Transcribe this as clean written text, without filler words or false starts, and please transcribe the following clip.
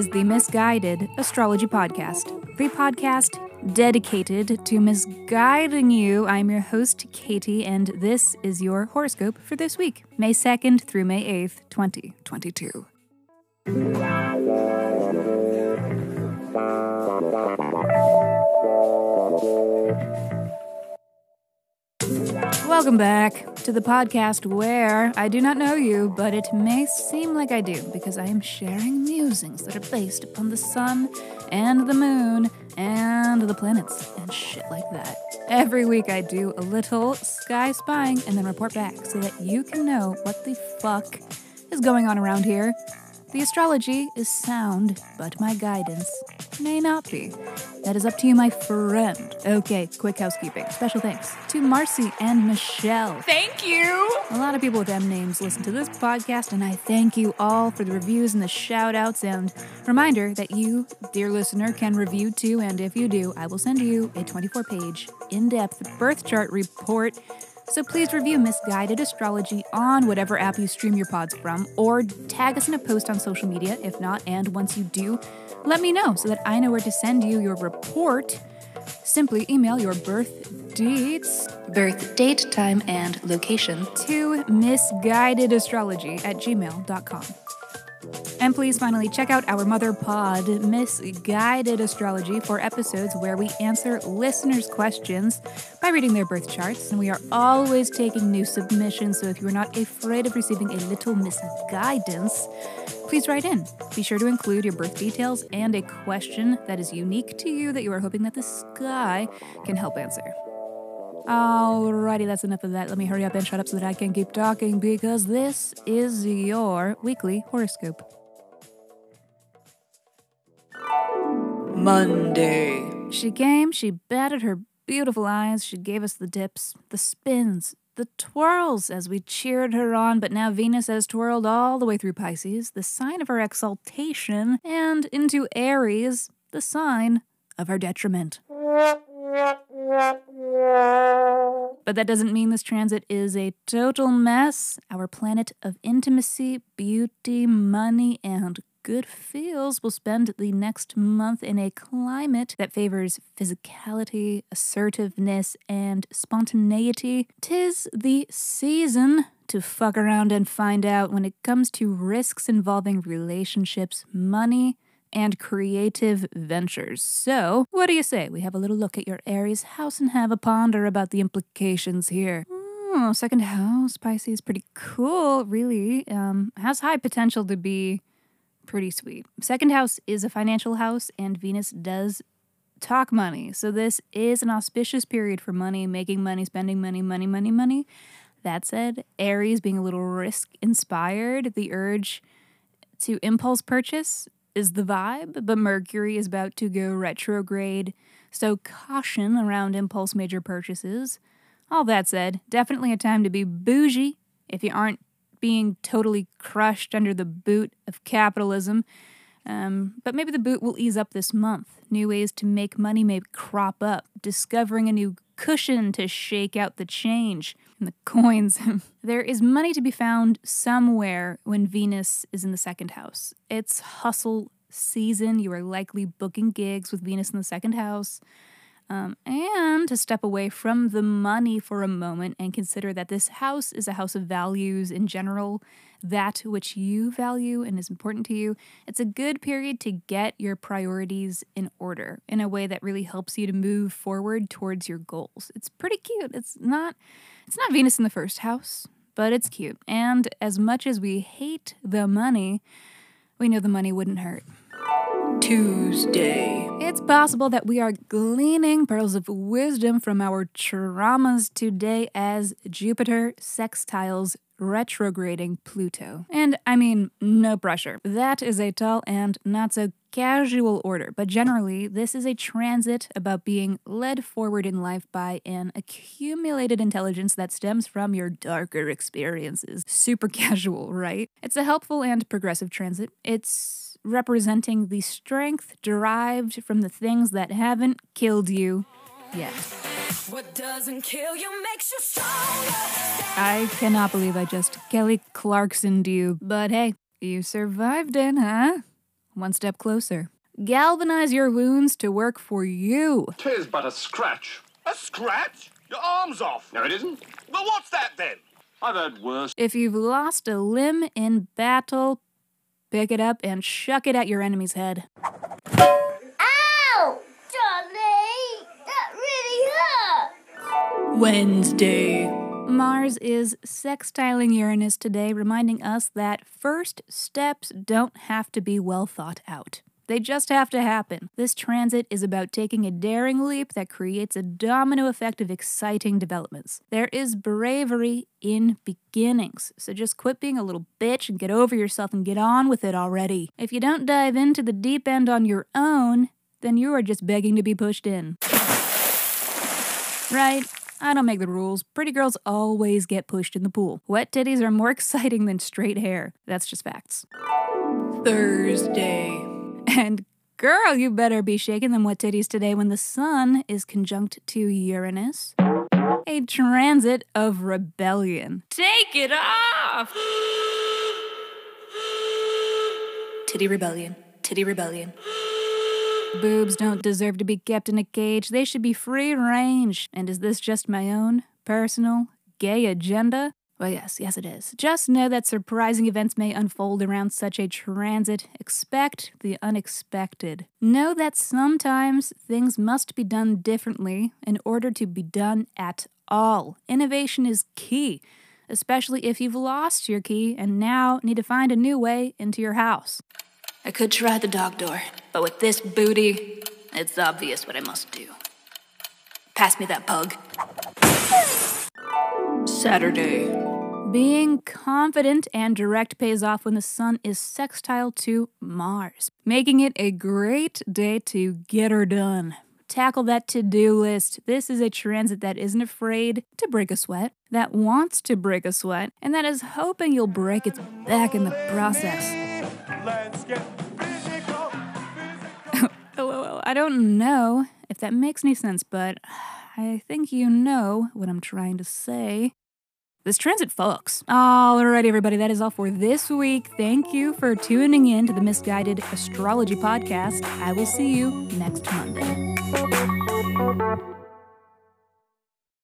is the Misguided Astrology Podcast, the podcast dedicated to misguiding you. I'm your host, Katie, and this is your horoscope for this week, May 2nd through May 8th, 2022. Welcome back to the podcast where I do not know you, but it may seem like I do because I am sharing musings that are based upon the sun and the moon and the planets and shit like that. Every week I do a little sky spying and then report back so that you can know what the fuck is going on around here. The astrology is sound, but my guidance may not be. That is up to you, my friend. Okay, quick housekeeping. Special thanks to Marcy and Michelle. Thank you! A lot of people with M names listen to this podcast, and I thank you all for the reviews and the shout-outs, and reminder that you, dear listener, can review too, and if you do, I will send you a 24-page, in-depth birth chart report. So please review Misguided Astrology on whatever app you stream your pods from, or tag us in a post on social media, if not. And once you do, let me know so that I know where to send you your report. Simply email your birth date, time, and location to MissGuidedAstrology@gmail.com. And please finally check out our mother pod, Misguided Astrology, for episodes where we answer listeners' questions by reading their birth charts. And we are always taking new submissions, so if you are not afraid of receiving a little misguidance, please write in. Be sure to include your birth details and a question that is unique to you that you are hoping that the sky can help answer. Alrighty, that's enough of that. Let me hurry up and shut up so that I can keep talking, because this is your weekly horoscope. Monday. She came, she batted her beautiful eyes, she gave us the dips, the spins, the twirls as we cheered her on, but now Venus has twirled all the way through Pisces, the sign of her exaltation, and into Aries, the sign of her detriment. But that doesn't mean this transit is a total mess. Our planet of intimacy, beauty, money, and good feels will spend the next month in a climate that favors physicality, assertiveness, and spontaneity. 'Tis the season to fuck around and find out when it comes to risks involving relationships, money, and creative ventures. So, what do you say? We have a little look at your Aries house and have a ponder about the implications here. Oh, second house, Pisces, pretty cool, really. Has high potential to be pretty sweet. Second house is a financial house, and Venus does talk money. So this is an auspicious period for money, making money, spending money, money. That said, Aries being a little risk-inspired, the urge to impulse purchase is the vibe, but Mercury is about to go retrograde, so caution around impulse major purchases. All that said, definitely a time to be bougie if you aren't being totally crushed under the boot of capitalism. But maybe the boot will ease up this month. New ways to make money may crop up, discovering a new cushion to shake out the change and the coins. There is money to be found somewhere when Venus is in the second house. It's hustle season. You are likely booking gigs with Venus in the second house. And to step away from the money for a moment and consider that this house is a house of values in general, that which you value and is important to you. It's a good period to get your priorities in order in a way that really helps you to move forward towards your goals. It's pretty cute. It's not Venus in the first house, but it's cute. And as much as we hate the money, we know the money wouldn't hurt. Tuesday. It's possible that we are gleaning pearls of wisdom from our traumas today as Jupiter sextiles retrograding Pluto. And I mean, no pressure. That is a tall and not so casual order, but generally, this is a transit about being led forward in life by an accumulated intelligence that stems from your darker experiences. Super casual, right? It's a helpful and progressive transit. It's representing the strength derived from the things that haven't killed you yet. What doesn't kill you makes you stronger. I cannot believe I just Kelly Clarkson'd you, but hey, you survived it, huh? one step closer. Galvanize your wounds to work for you. 'Tis but a scratch. A scratch? Your arm's off. No, it isn't. Well, what's that then? I've heard worse. If you've lost a limb in battle, pick it up and chuck it at your enemy's head. Ow! Johnny! That really hurt! Wednesday. Mars is sextiling Uranus today, reminding us that first steps don't have to be well thought out. They just have to happen. This transit is about taking a daring leap that creates a domino effect of exciting developments. There is bravery in beginnings, so just quit being a little bitch and get over yourself and get on with it already. If you don't dive into the deep end on your own, then you are just begging to be pushed in. Right? I don't make the rules. Pretty girls always get pushed in the pool. Wet titties are more exciting than straight hair. That's just facts. Thursday. And girl, you better be shaking them wet titties today when the Sun is conjunct to Uranus. A transit of rebellion. Take it off! Titty rebellion. Titty rebellion. Boobs don't deserve to be kept in a cage. They should be free range. And is this just my own personal gay agenda? Well, yes, it is. Just know that surprising events may unfold around such a transit. Expect the unexpected. Know that sometimes things must be done differently in order to be done at all. Innovation is key, especially if you've lost your key and now need to find a new way into your house. I could try the dog door, but with this booty, it's obvious what I must do. Pass me that pug. Saturday. Being confident and direct pays off when the Sun is sextile to Mars, making it a great day to get her done. Tackle that to-do list. This is a transit that isn't afraid to break a sweat, that wants to break a sweat, and that is hoping you'll break its back in the process. Let's get physical, physical. LOL. I don't know if that makes any sense, but I think you know what I'm trying to say. This transit fucks. Alright, everybody, that is all for this week. Thank you for tuning in to the Misguided Astrology Podcast. I will see you next Monday.